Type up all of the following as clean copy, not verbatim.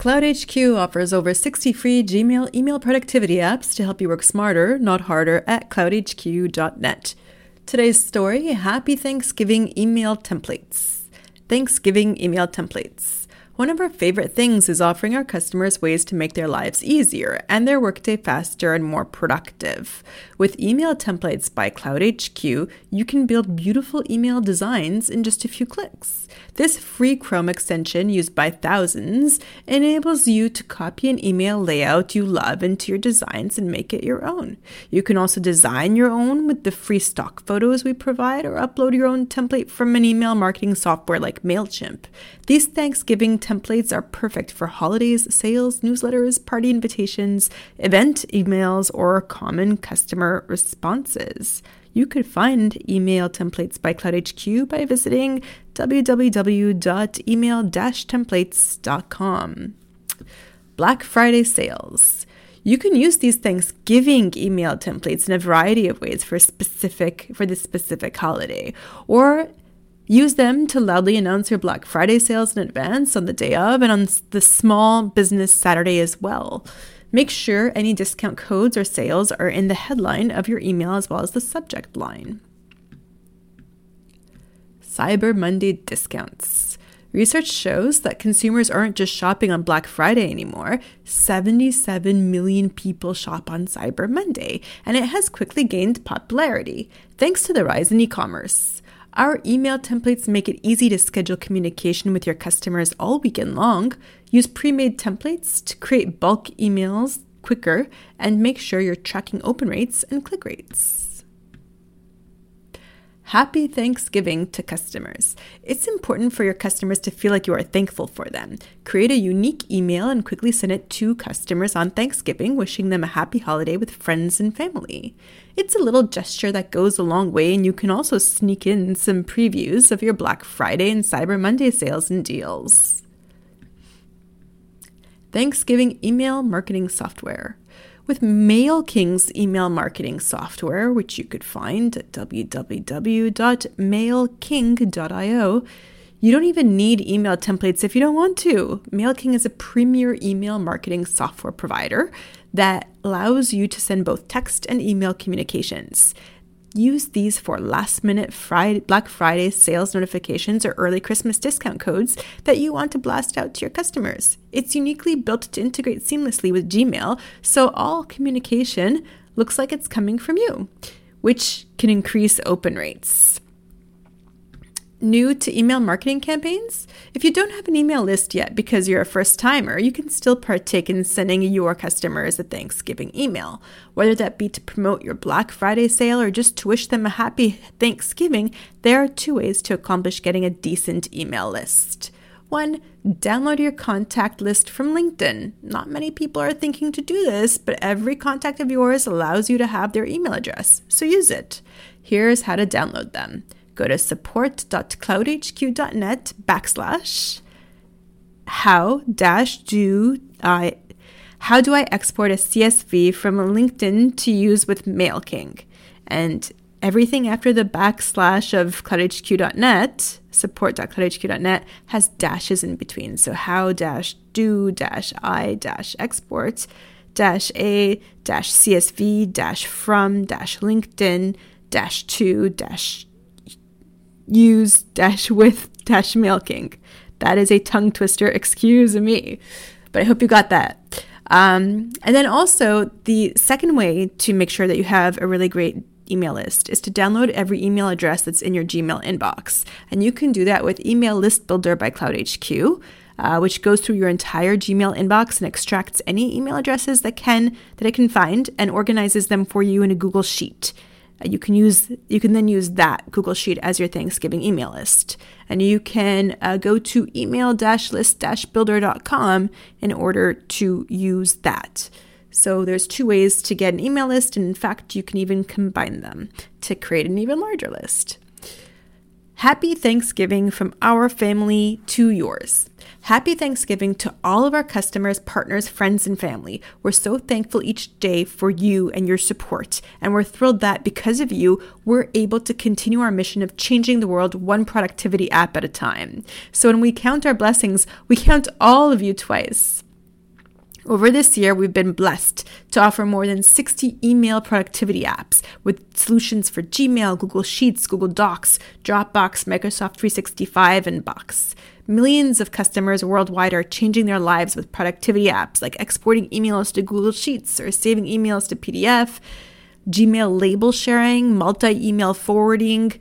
CloudHQ offers over 60 free Gmail email productivity apps to help you work smarter, not harder, at cloudhq.net. Today's story, Happy Thanksgiving Email Templates. Thanksgiving email templates. One of our favorite things is offering our customers ways to make their lives easier and their workday faster and more productive. With email templates by CloudHQ, you can build beautiful email designs in just a few clicks. This free Chrome extension, used by thousands, enables you to copy an email layout you love into your designs and make it your own. You can also design your own with the free stock photos we provide, or upload your own template from an email marketing software like MailChimp. These Thanksgiving templates are perfect for holidays, sales, newsletters, party invitations, event emails, or common customer responses. You could find email templates by CloudHQ by visiting www.email-templates.com. Black Friday sales. You can use these Thanksgiving email templates in a variety of ways for this specific holiday, or use them to loudly announce your Black Friday sales in advance, on the day of, and on the Small Business Saturday as well. Make sure any discount codes or sales are in the headline of your email as well as the subject line. Cyber Monday discounts. Research shows that consumers aren't just shopping on Black Friday anymore. 77 million people shop on Cyber Monday, and it has quickly gained popularity thanks to the rise in e-commerce. Our email templates make it easy to schedule communication with your customers all weekend long. Use pre-made templates to create bulk emails quicker, and make sure you're tracking open rates and click rates. Happy Thanksgiving to customers. It's important for your customers to feel like you are thankful for them. Create a unique email and quickly send it to customers on Thanksgiving, wishing them a happy holiday with friends and family. It's a little gesture that goes a long way, and you can also sneak in some previews of your Black Friday and Cyber Monday sales and deals. Thanksgiving email marketing software. With MailKing's email marketing software, which you could find at www.mailking.io, you don't even need email templates if you don't want to. MailKing is a premier email marketing software provider that allows you to send both text and email communications. Use these for last-minute Black Friday sales notifications or early Christmas discount codes that you want to blast out to your customers. It's uniquely built to integrate seamlessly with Gmail, so all communication looks like it's coming from you, which can increase open rates. New to email marketing campaigns? If you don't have an email list yet because you're a first-timer, you can still partake in sending your customers a Thanksgiving email. Whether that be to promote your Black Friday sale or just to wish them a happy Thanksgiving, there are two ways to accomplish getting a decent email list. One, download your contact list from LinkedIn. Not many people are thinking to do this, but every contact of yours allows you to have their email address, so use it. Here's how to download them. Go to support.cloudhq.net /how do I export a CSV from LinkedIn to use with MailKing? And everything after the / of cloudhq.net, support.cloudhq.net, has dashes in between. So how-do-export-a-csv-from-linkedin-to-use-with-mailking. That is a tongue twister, excuse me, but I hope you got that. And then also, the second way to make sure that you have a really great email list is to download every email address that's in your Gmail inbox. And you can do that with Email List Builder by CloudHQ, which goes through your entire Gmail inbox and extracts any email addresses that it can find and organizes them for you in a Google Sheet. You can then use that Google Sheet as your Thanksgiving email list. And you can go to email-list-builder.com in order to use that. So there's two ways to get an email list, and in fact, you can even combine them to create an even larger list. Happy Thanksgiving from our family to yours. Happy Thanksgiving to all of our customers, partners, friends, and family. We're so thankful each day for you and your support, and we're thrilled that because of you, we're able to continue our mission of changing the world one productivity app at a time. So when we count our blessings, we count all of you twice. Over this year, we've been blessed to offer more than 60 email productivity apps with solutions for Gmail, Google Sheets, Google Docs, Dropbox, Microsoft 365, and Box. Millions of customers worldwide are changing their lives with productivity apps like exporting emails to Google Sheets or saving emails to PDF, Gmail label sharing, multi-email forwarding,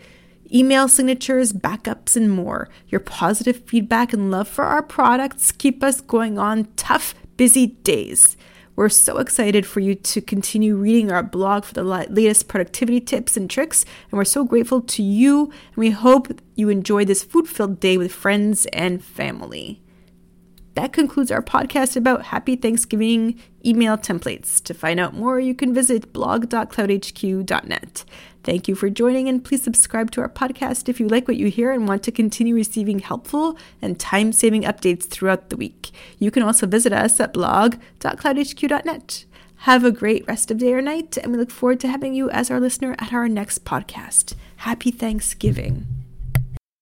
email signatures, backups, and more. Your positive feedback and love for our products keep us going on tough, busy days. We're so excited for you to continue reading our blog for the latest productivity tips and tricks, and we're so grateful to you, and we hope you enjoy this food-filled day with friends and family. That concludes our podcast about Happy Thanksgiving email templates. To find out more, you can visit blog.cloudhq.net. Thank you for joining, and please subscribe to our podcast if you like what you hear and want to continue receiving helpful and time-saving updates throughout the week. You can also visit us at blog.cloudhq.net. Have a great rest of day or night, and we look forward to having you as our listener at our next podcast. Happy Thanksgiving.